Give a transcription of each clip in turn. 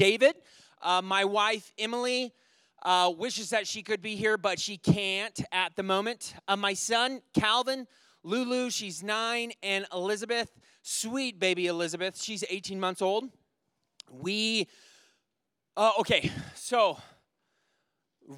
David. My wife, Emily, wishes that she could be here, but she can't at the moment. My son, Calvin, Lulu, she's 9, and Elizabeth, sweet baby Elizabeth, she's 18 months old. So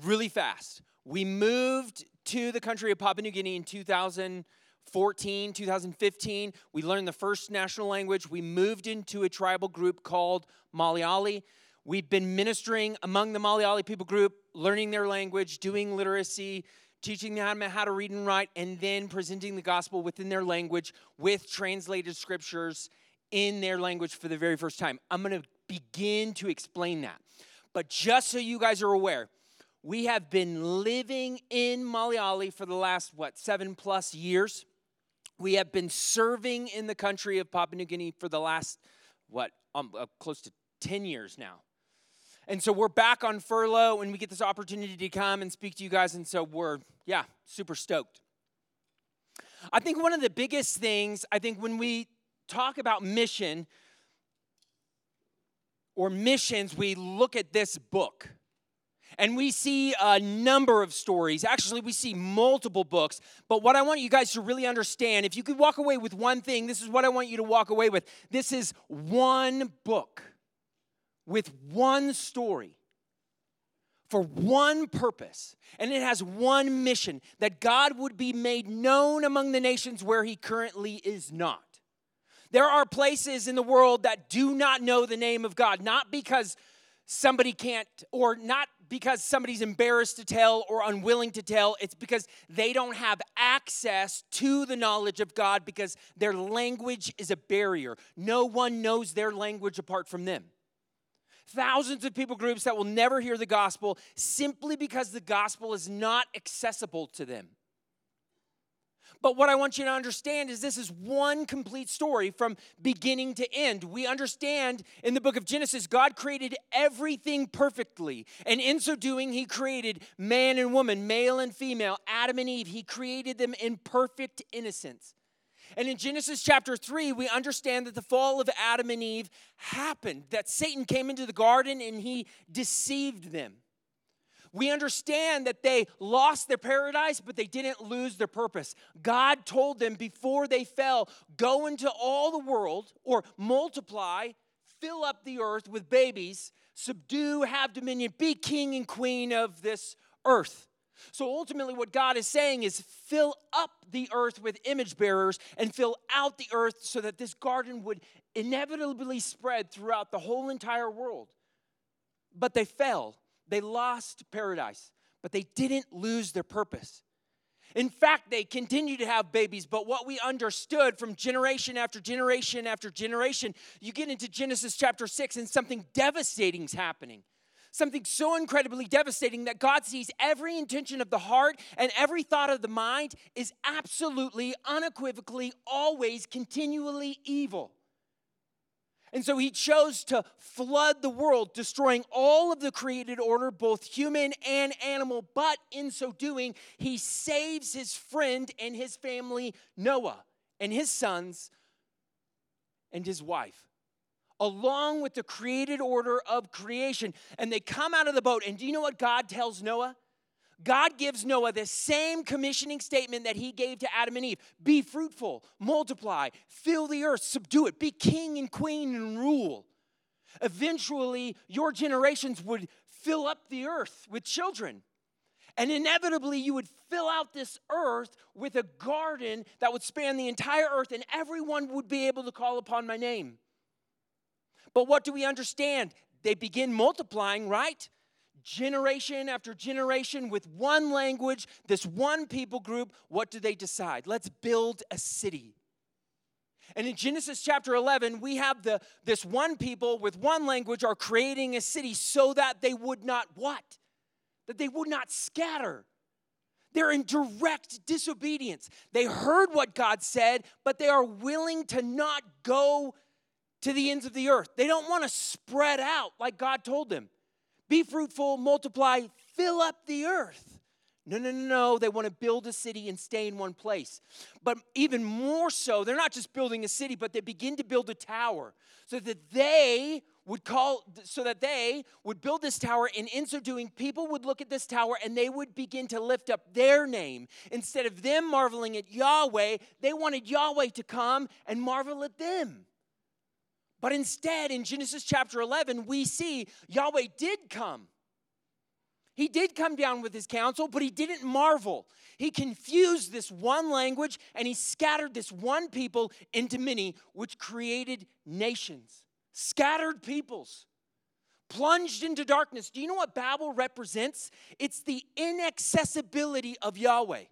really fast. We moved to the country of Papua New Guinea in 2014, 2015. We learned the first national language. We moved into a tribal group called Malayali. We've been ministering among the Malayali people group, learning their language, doing literacy, teaching them how to read and write, and then presenting the gospel within their language with translated scriptures in their language for the very first time. I'm going to begin to explain that. But just so you guys are aware, we have been living in Malayali for the last, 7+ years. We have been serving in the country of Papua New Guinea for the last, close to 10 years now. And so we're back on furlough, and we get this opportunity to come and speak to you guys, and so we're, super stoked. I think one of the biggest things, when we talk about mission or missions, we look at this book. And we see a number of stories. Actually, we see multiple books. But what I want you guys to really understand, if you could walk away with one thing, this is what I want you to walk away with. This is one book with one story for one purpose. And it has one mission, that God would be made known among the nations where he currently is not. There are places in the world that do not know the name of God, not because somebody can't, or not because somebody's embarrassed to tell or unwilling to tell. It's because they don't have access to the knowledge of God because their language is a barrier. No one knows their language apart from them. Thousands of people groups that will never hear the gospel simply because the gospel is not accessible to them. But what I want you to understand is this is one complete story from beginning to end. We understand in the book of Genesis, God created everything perfectly. And in so doing, he created man and woman, male and female, Adam and Eve. He created them in perfect innocence. And in Genesis chapter 3, we understand that the fall of Adam and Eve happened, that Satan came into the garden and he deceived them. We understand that they lost their paradise, but they didn't lose their purpose. God told them before they fell, go into all the world, or multiply, fill up the earth with babies, subdue, have dominion, be king and queen of this earth. So ultimately what God is saying is fill up the earth with image bearers and fill out the earth so that this garden would inevitably spread throughout the whole entire world. But they fell. They lost paradise, but they didn't lose their purpose. In fact, they continued to have babies, but what we understood from generation after generation after generation, you get into Genesis chapter 6 and something devastating is happening. Something so incredibly devastating that God sees every intention of the heart and every thought of the mind is absolutely, unequivocally, always, continually evil. And so he chose to flood the world, destroying all of the created order, both human and animal. But in so doing, he saves his friend and his family, Noah, and his sons and his wife, along with the created order of creation. And they come out of the boat. And do you know what God tells Noah? God gives Noah the same commissioning statement that he gave to Adam and Eve. Be fruitful, multiply, fill the earth, subdue it, be king and queen and rule. Eventually, your generations would fill up the earth with children. And inevitably, you would fill out this earth with a garden that would span the entire earth, and everyone would be able to call upon my name. But what do we understand? They begin multiplying, right? Generation after generation with one language, this one people group. What do they decide? Let's build a city. And in Genesis chapter 11, we have this one people with one language are creating a city so that they would not what? That they would not scatter. They're in direct disobedience. They heard what God said, but they are willing to not go to the ends of the earth. They don't want to spread out like God told them. Be fruitful, multiply, fill up the earth. No. They want to build a city and stay in one place. But even more so, they're not just building a city, but they begin to build a tower so that they would build this tower, and in so doing, people would look at this tower and they would begin to lift up their name. Instead of them marveling at Yahweh, they wanted Yahweh to come and marvel at them. But instead, in Genesis chapter 11, we see Yahweh did come. He did come down with his counsel, but he didn't marvel. He confused this one language, and he scattered this one people into many, which created nations. Scattered peoples, plunged into darkness. Do you know what Babel represents? It's the inaccessibility of Yahweh.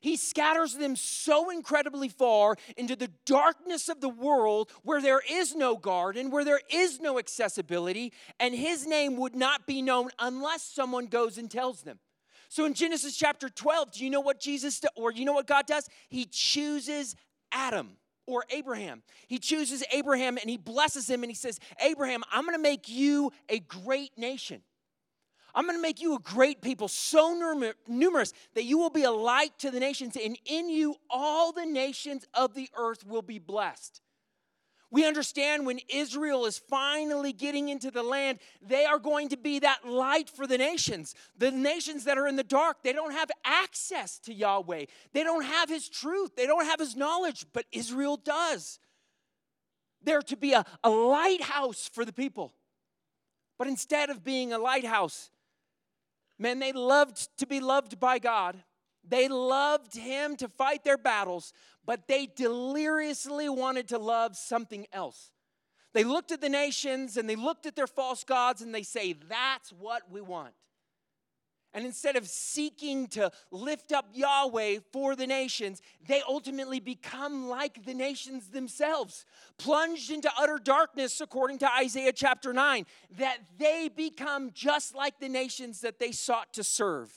He scatters them so incredibly far into the darkness of the world where there is no garden, where there is no accessibility, and his name would not be known unless someone goes and tells them. So in Genesis chapter 12, do you know what God does? He chooses Adam. Or Abraham. He chooses Abraham and he blesses him and he says, Abraham, I'm going to make you a great nation. I'm going to make you a great people, so numerous that you will be a light to the nations, and in you all the nations of the earth will be blessed. We understand when Israel is finally getting into the land, they are going to be that light for the nations that are in the dark. They don't have access to Yahweh. They don't have his truth. They don't have his knowledge, but Israel does. They're to be a lighthouse for the people. But instead of being a lighthouse, man, they loved to be loved by God. They loved him to fight their battles, but they deliriously wanted to love something else. They looked at the nations and they looked at their false gods and they say, that's what we want. And instead of seeking to lift up Yahweh for the nations, they ultimately become like the nations themselves, plunged into utter darkness, according to Isaiah chapter 9, that they become just like the nations that they sought to serve.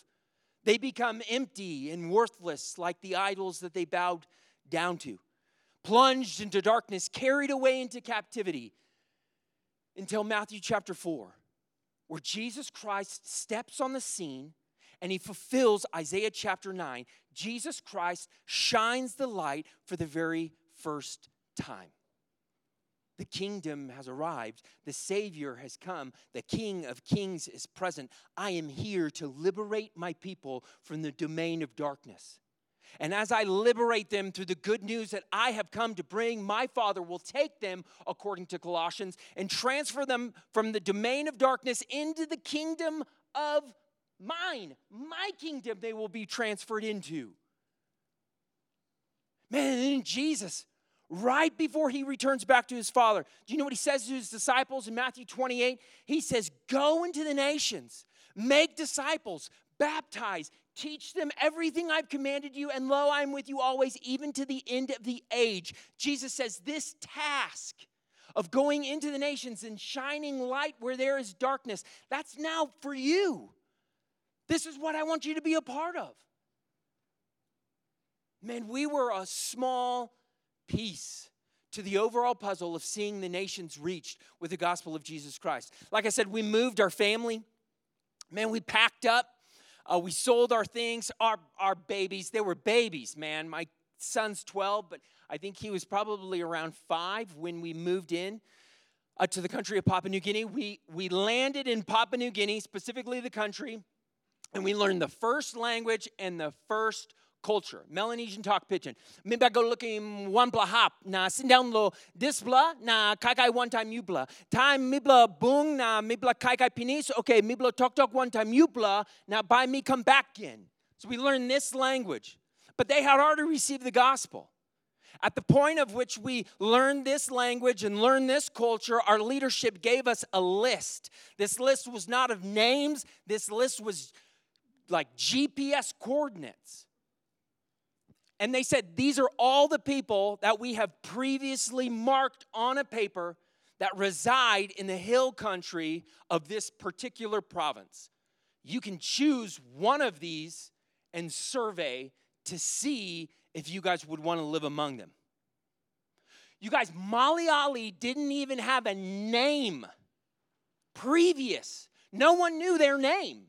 They become empty and worthless like the idols that they bowed down to, plunged into darkness, carried away into captivity, until Matthew chapter 4, where Jesus Christ steps on the scene and he fulfills Isaiah chapter 9. Jesus Christ shines the light for the very first time. The kingdom has arrived. The Savior has come. The King of Kings is present. I am here to liberate my people from the domain of darkness. And as I liberate them through the good news that I have come to bring, my Father will take them, according to Colossians, and transfer them from the domain of darkness into the kingdom of mine. My kingdom they will be transferred into. Man, in Jesus, right before he returns back to his Father, do you know what he says to his disciples in Matthew 28? He says, go into the nations, make disciples, baptize, teach them everything I've commanded you, and lo, I am with you always, even to the end of the age. Jesus says this task of going into the nations and shining light where there is darkness, that's now for you. This is what I want you to be a part of. Man, we were a small piece to the overall puzzle of seeing the nations reached with the gospel of Jesus Christ. Like I said, we moved our family. Man, we packed up. We sold our things, our babies. They were babies, man. My son's 12, but I think he was probably around 5 when we moved in to the country of Papua New Guinea. We landed in Papua New Guinea, specifically the country, and we learned the first language and the first culture, Melanesian talk Pidgin. Maybe I go looking one blah hop. Na sit down low this blah. Na kai kai one time you blah. Time me blah boom. Na me blah kai kai penis. Okay, me blah talk one time you blah. Now by me come back in. So we learned this language, but they had already received the gospel. At the point of which we learned this language and learned this culture, our leadership gave us a list. This list was not of names. This list was like GPS coordinates. And they said, these are all the people that we have previously marked on a paper that reside in the hill country of this particular province. You can choose one of these and survey to see if you guys would want to live among them. You guys, Malayali didn't even have a name previous. No one knew their name.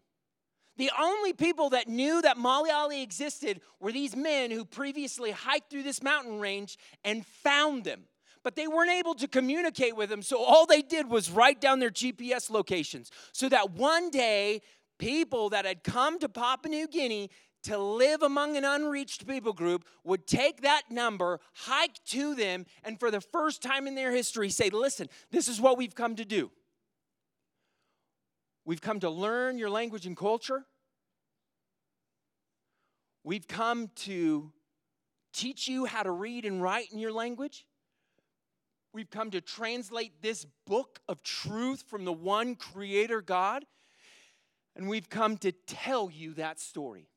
The only people that knew that Malayali existed were these men who previously hiked through this mountain range and found them. But they weren't able to communicate with them, so all they did was write down their GPS locations so that one day people that had come to Papua New Guinea to live among an unreached people group would take that number, hike to them, and for the first time in their history say, listen, this is what we've come to do. We've come to learn your language and culture. We've come to teach you how to read and write in your language. We've come to translate this book of truth from the one creator God. And we've come to tell you that story.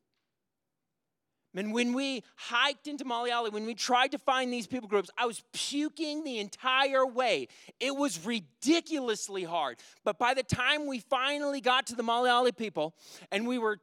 And when we hiked into Malayali, when we tried to find these people groups, I was puking the entire way. It was ridiculously hard. But by the time we finally got to the Malayali people and we were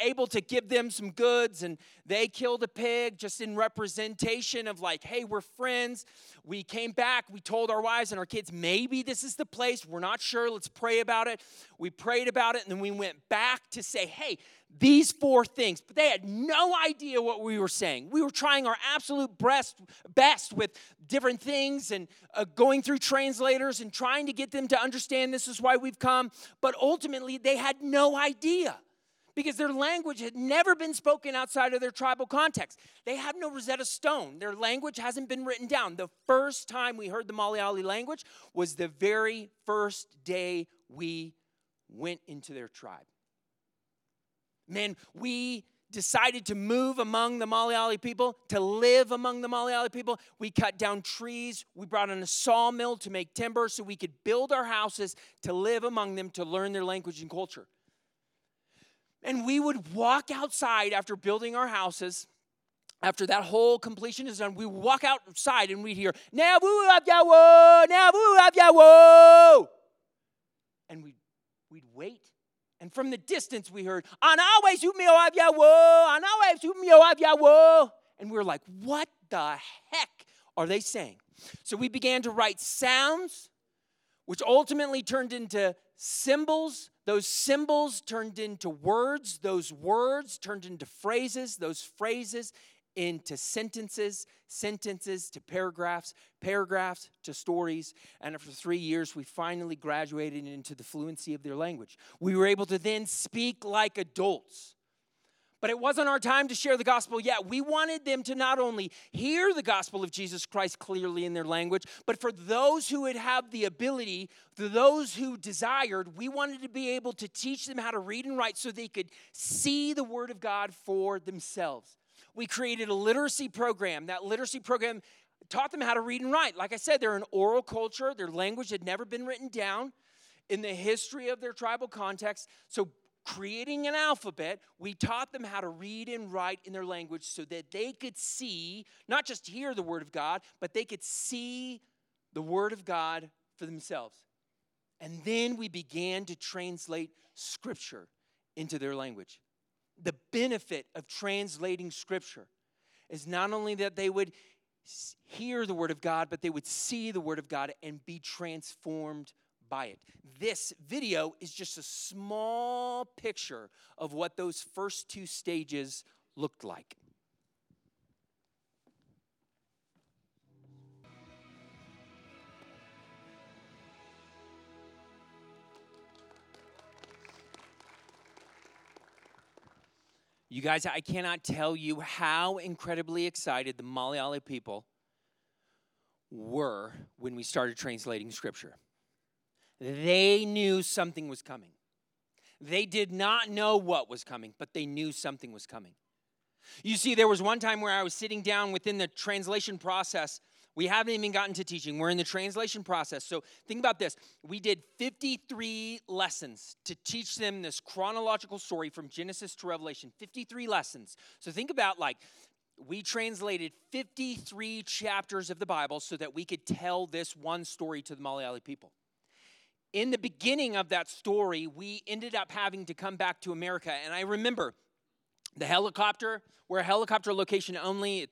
able to give them some goods and they killed a pig just in representation of like, hey, we're friends. We came back. We told our wives and our kids, maybe this is the place. We're not sure. Let's pray about it. We prayed about it. And then we went back to say, hey, these four things. But they had no idea what we were saying. We were trying our absolute best with different things and going through translators and trying to get them to understand this is why we've come. But ultimately, they had no idea because their language had never been spoken outside of their tribal context. They have no Rosetta Stone. Their language hasn't been written down. The first time we heard the Malayali language was the very first day we went into their tribe. Man, we decided to move among the Malayali people, to live among the Malayali people. We cut down trees. We brought in a sawmill to make timber so we could build our houses, to live among them, to learn their language and culture. And we would walk outside after building our houses. After that whole completion is done, we walk outside and we'd hear, Navu av Yawo, Navu av Yawo. And we'd wait. And from the distance, we heard, Anawe sumio av Yawo, Anawe sumio av Yawo. And we were like, what the heck are they saying? So we began to write sounds, which ultimately turned into symbols. Those symbols turned into words. Those words turned into phrases. Those phrases into sentences. Sentences to paragraphs. Paragraphs to stories. And after 3 years, we finally graduated into the fluency of their language. We were able to then speak like adults. But it wasn't our time to share the gospel yet. We wanted them to not only hear the gospel of Jesus Christ clearly in their language, but for those who would have the ability, for those who desired, we wanted to be able to teach them how to read and write so they could see the Word of God for themselves. We created a literacy program. That literacy program taught them how to read and write. Like I said, they're an oral culture. Their language had never been written down in the history of their tribal context. So creating an alphabet, we taught them how to read and write in their language so that they could see, not just hear the Word of God, but they could see the Word of God for themselves. And then we began to translate Scripture into their language. The benefit of translating Scripture is not only that they would hear the Word of God, but they would see the Word of God and be transformed by it. This video is just a small picture of what those first two stages looked like. You guys, I cannot tell you how incredibly excited the Malayali people were when we started translating Scripture. They knew something was coming. They did not know what was coming, but they knew something was coming. You see, there was one time where I was sitting down within the translation process. We haven't even gotten to teaching. We're in the translation process. So think about this. We did 53 lessons to teach them this chronological story from Genesis to Revelation. 53 lessons. So think about like, we translated 53 chapters of the Bible so that we could tell this one story to the Malayali people. In the beginning of that story, we ended up having to come back to America. And I remember the helicopter, we're a helicopter location only.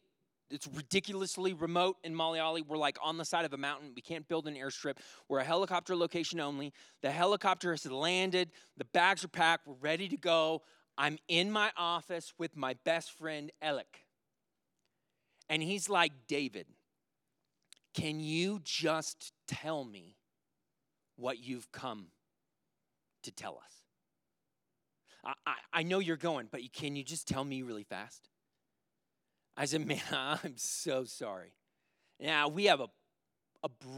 It's ridiculously remote in Malayali. We're like on the side of a mountain. We can't build an airstrip. We're a helicopter location only. The helicopter has landed. The bags are packed. We're ready to go. I'm in my office with my best friend, Alec. And he's like, David, can you just tell me what you've come to tell us? I know you're going, but can you just tell me really fast? I said, man, I'm so sorry. Now, we have a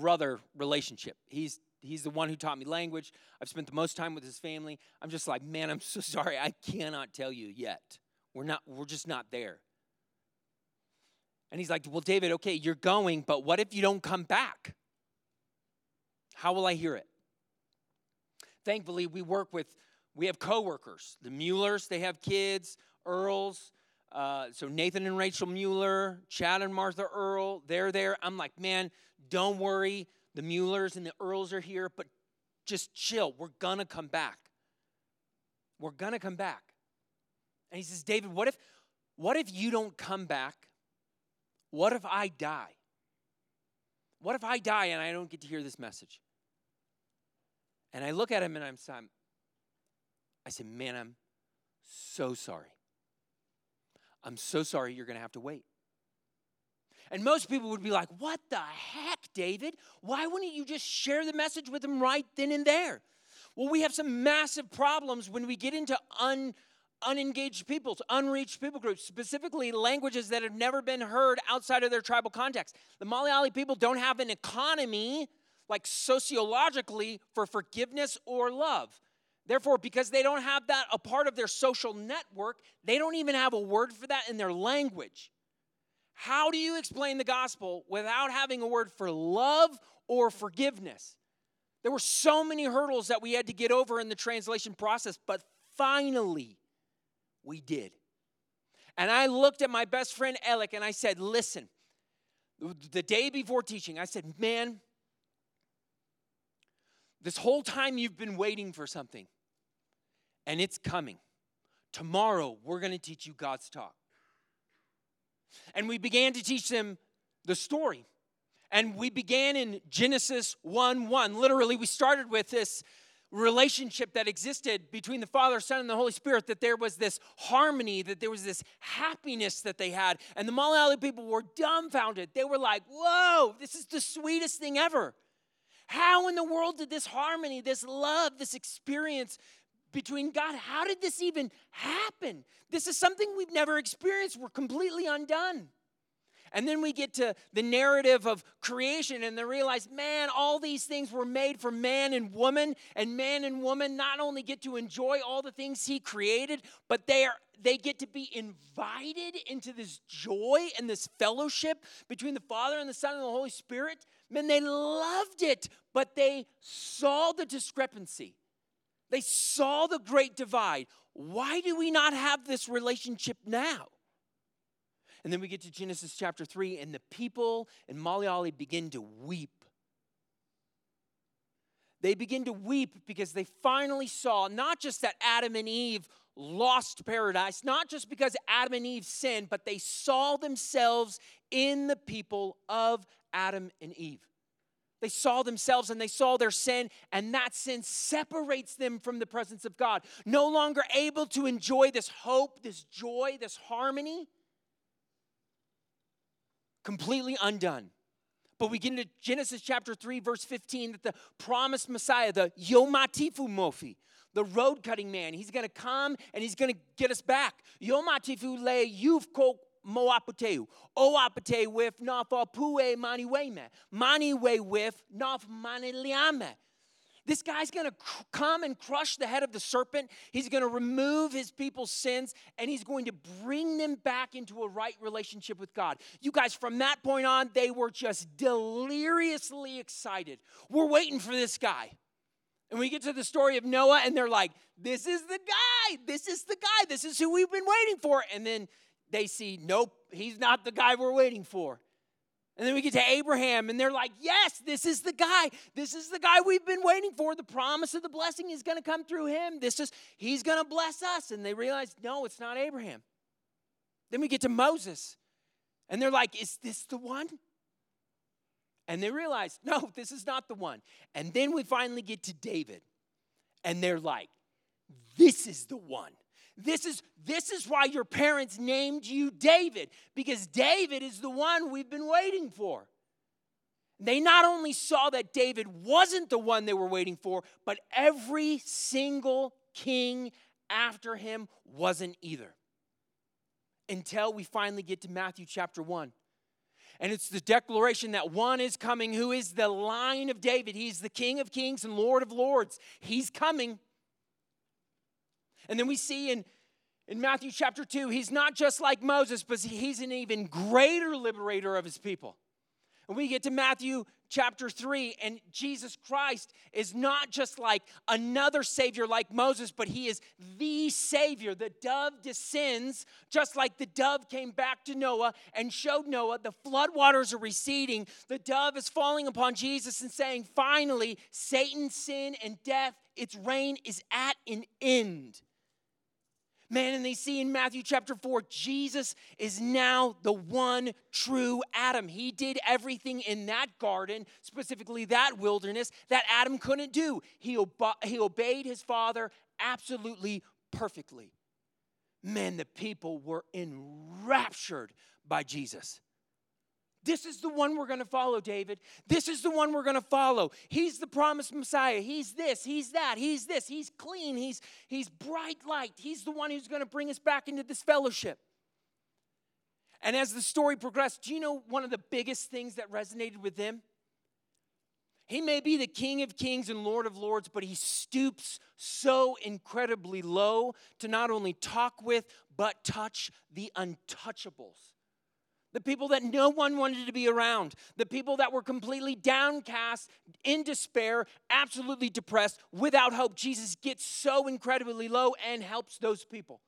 brother relationship. He's the one who taught me language. I've spent the most time with his family. I'm just like, man, I'm so sorry. I cannot tell you yet. We're just not there. And he's like, well, David, okay, you're going, but what if you don't come back? How will I hear it? Thankfully, we have coworkers. The Muellers, they have kids, Earls. So Nathan and Rachel Mueller, Chad and Martha Earl, they're there. I'm like, man, don't worry. The Muellers and the Earls are here, but just chill. We're going to come back. We're going to come back. And he says, David, what if you don't come back? What if I die? What if I die and I don't get to hear this message? And I look at him and I said, man, I'm so sorry. I'm so sorry you're going to have to wait. And most people would be like, what the heck, David? Why wouldn't you just share the message with them right then and there? Well, we have some massive problems when we get into unengaged peoples, unreached people groups, specifically languages that have never been heard outside of their tribal context. The Malayali people don't have an economy, like sociologically, for forgiveness or love. Therefore, because they don't have that a part of their social network, they don't even have a word for that in their language. How do you explain the gospel without having a word for love or forgiveness? There were so many hurdles that we had to get over in the translation process, but finally we did. And I looked at my best friend, Alec, and I said, listen, the day before teaching, I said, man, this whole time you've been waiting for something, and it's coming. Tomorrow we're going to teach you God's talk. And we began to teach them the story. And we began in Genesis 1:1. Literally, we started with this relationship that existed between the Father, Son, and the Holy Spirit, that there was this harmony, that there was this happiness that they had. And the Malayali people were dumbfounded. They were like, whoa, this is the sweetest thing ever. How in the world did this harmony, this love, this experience between God, how did this even happen? This is something we've never experienced. We're completely undone. And then we get to the narrative of creation and they realize, man, all these things were made for man and woman. And man and woman not only get to enjoy all the things he created, but they get to be invited into this joy and this fellowship between the Father and the Son and the Holy Spirit. Man, they loved it, but they saw the discrepancy. They saw the great divide. Why do we not have this relationship now? And then we get to Genesis chapter 3, and the people in Malayali begin to weep. They begin to weep because they finally saw not just that Adam and Eve lost paradise, not just because Adam and Eve sinned, but they saw themselves in the people of Adam and Eve. They saw themselves and they saw their sin, and that sin separates them from the presence of God. No longer able to enjoy this hope, this joy, this harmony. Completely undone. But we get into Genesis chapter 3, verse 15, that the promised Messiah, the Yomatifu Mofi, the road-cutting man, he's going to come and he's going to get us back. Yomatifu le yufko moaputeu. Oapute with nafapue maniweme. Maniwe with naf maniliame. This guy's going to come and crush the head of the serpent. He's going to remove his people's sins, and he's going to bring them back into a right relationship with God. You guys, from that point on, they were just deliriously excited. We're waiting for this guy. And we get to the story of Noah, and they're like, this is the guy. This is the guy. This is who we've been waiting for. And then they see, nope, he's not the guy we're waiting for. And then we get to Abraham, and they're like, yes, this is the guy. This is the guy we've been waiting for. The promise of the blessing is going to come through him. He's going to bless us. And they realize, no, it's not Abraham. Then we get to Moses, and they're like, is this the one? And they realize, no, this is not the one. And then we finally get to David, and they're like, this is the one. This is why your parents named you David, because David is the one we've been waiting for. They not only saw that David wasn't the one they were waiting for, but every single king after him wasn't either. Until we finally get to Matthew chapter 1. And it's the declaration that one is coming who is the line of David. He's the King of Kings and Lord of Lords. He's coming. And then we see in Matthew chapter 2, he's not just like Moses, but he's an even greater liberator of his people. And we get to Matthew chapter 3, and Jesus Christ is not just like another Savior like Moses, but he is the Savior. The dove descends, just like the dove came back to Noah and showed Noah the floodwaters are receding. The dove is falling upon Jesus and saying, finally, Satan's sin and death, its reign is at an end. Man, and they see in Matthew chapter 4, Jesus is now the one true Adam. He did everything in that garden, specifically that wilderness, that Adam couldn't do. He obeyed his Father absolutely perfectly. Man, the people were enraptured by Jesus. This is the one we're going to follow, David. This is the one we're going to follow. He's the promised Messiah. He's this, he's that, he's this. He's clean, he's bright light. He's the one who's going to bring us back into this fellowship. And as the story progressed, do you know one of the biggest things that resonated with them? He may be the King of Kings and Lord of Lords, but he stoops so incredibly low to not only talk with, but touch the untouchables. The people that no one wanted to be around. The people that were completely downcast, in despair, absolutely depressed, without hope. Jesus gets so incredibly low and helps those people.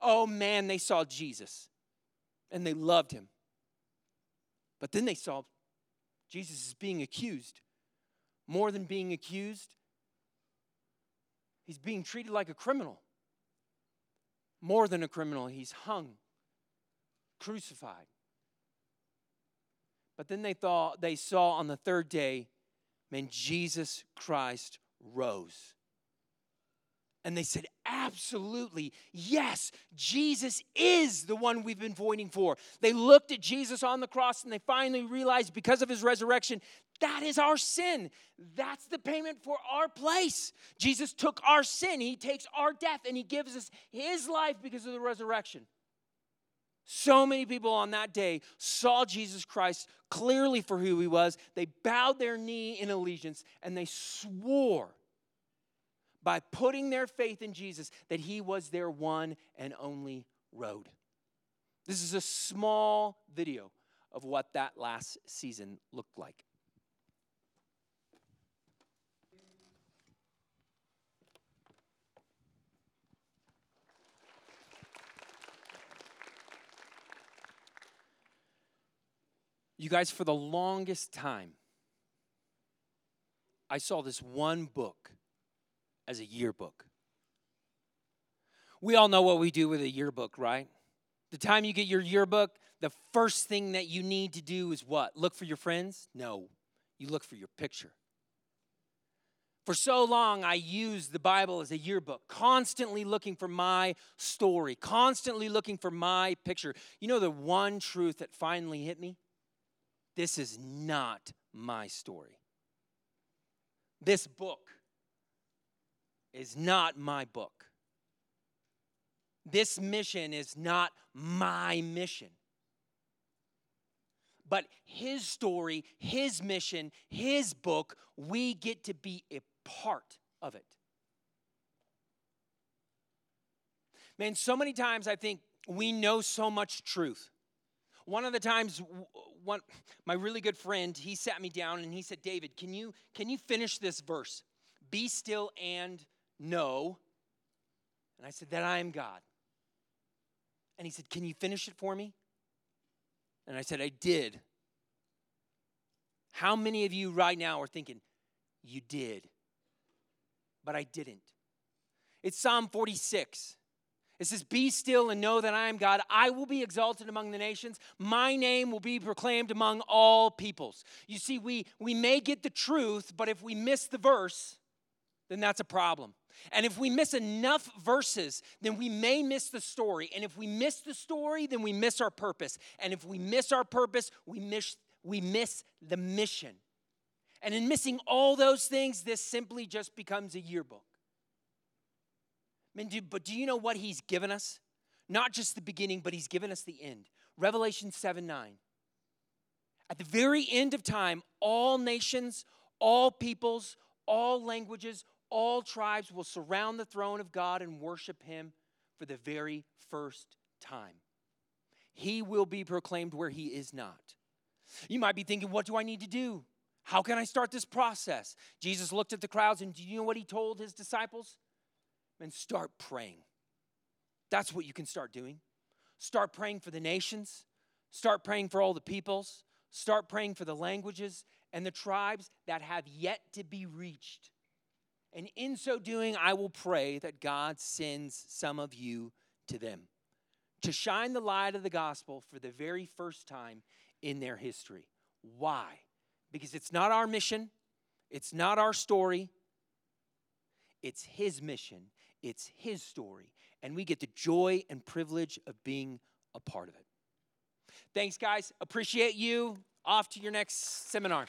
Oh man, they saw Jesus and they loved him. But then they saw Jesus is being accused. More than being accused, he's being treated like a criminal. More than a criminal, he's hung, crucified. But then they saw on the third day, man, Jesus Christ rose. And they said, absolutely, yes, Jesus is the one we've been waiting for. They looked at Jesus on the cross and they finally realized because of his resurrection, that is our sin. That's the payment for our place. Jesus took our sin. He takes our death and he gives us his life because of the resurrection. So many people on that day saw Jesus Christ clearly for who he was. They bowed their knee in allegiance and they swore by putting their faith in Jesus that he was their one and only road. This is a small video of what that last season looked like. You guys, for the longest time, I saw this one book as a yearbook. We all know what we do with a yearbook, right? The time you get your yearbook, the first thing that you need to do is what? Look for your friends? No, you look for your picture. For so long, I used the Bible as a yearbook, constantly looking for my story, constantly looking for my picture. You know the one truth that finally hit me? This is not my story. This book is not my book. This mission is not my mission. But his story, his mission, his book, we get to be a part of it. Man, so many times I think we know so much truth. One of the times, my really good friend, he sat me down and he said, David, can you finish this verse? Be still and know. And I said, that I am God. And he said, can you finish it for me? And I said, I did. How many of you right now are thinking, you did, but I didn't? It's Psalm 46. It says, be still and know that I am God. I will be exalted among the nations. My name will be proclaimed among all peoples. You see, we may get the truth, but if we miss the verse, then that's a problem. And if we miss enough verses, then we may miss the story. And if we miss the story, then we miss our purpose. And if we miss our purpose, we miss the mission. And in missing all those things, this simply just becomes a yearbook. I mean, but do you know what he's given us? Not just the beginning, but he's given us the end. Revelation 7:9. At the very end of time, all nations, all peoples, all languages, all tribes will surround the throne of God and worship him for the very first time. He will be proclaimed where he is not. You might be thinking, what do I need to do? How can I start this process? Jesus looked at the crowds, and do you know what he told his disciples? And start praying. That's what you can start doing. Start praying for the nations. Start praying for all the peoples. Start praying for the languages and the tribes that have yet to be reached. And in so doing, I will pray that God sends some of you to them to shine the light of the gospel for the very first time in their history. Why? Because it's not our mission. It's not our story. It's his mission. It's his story. And we get the joy and privilege of being a part of it. Thanks, guys. Appreciate you. Off to your next seminar.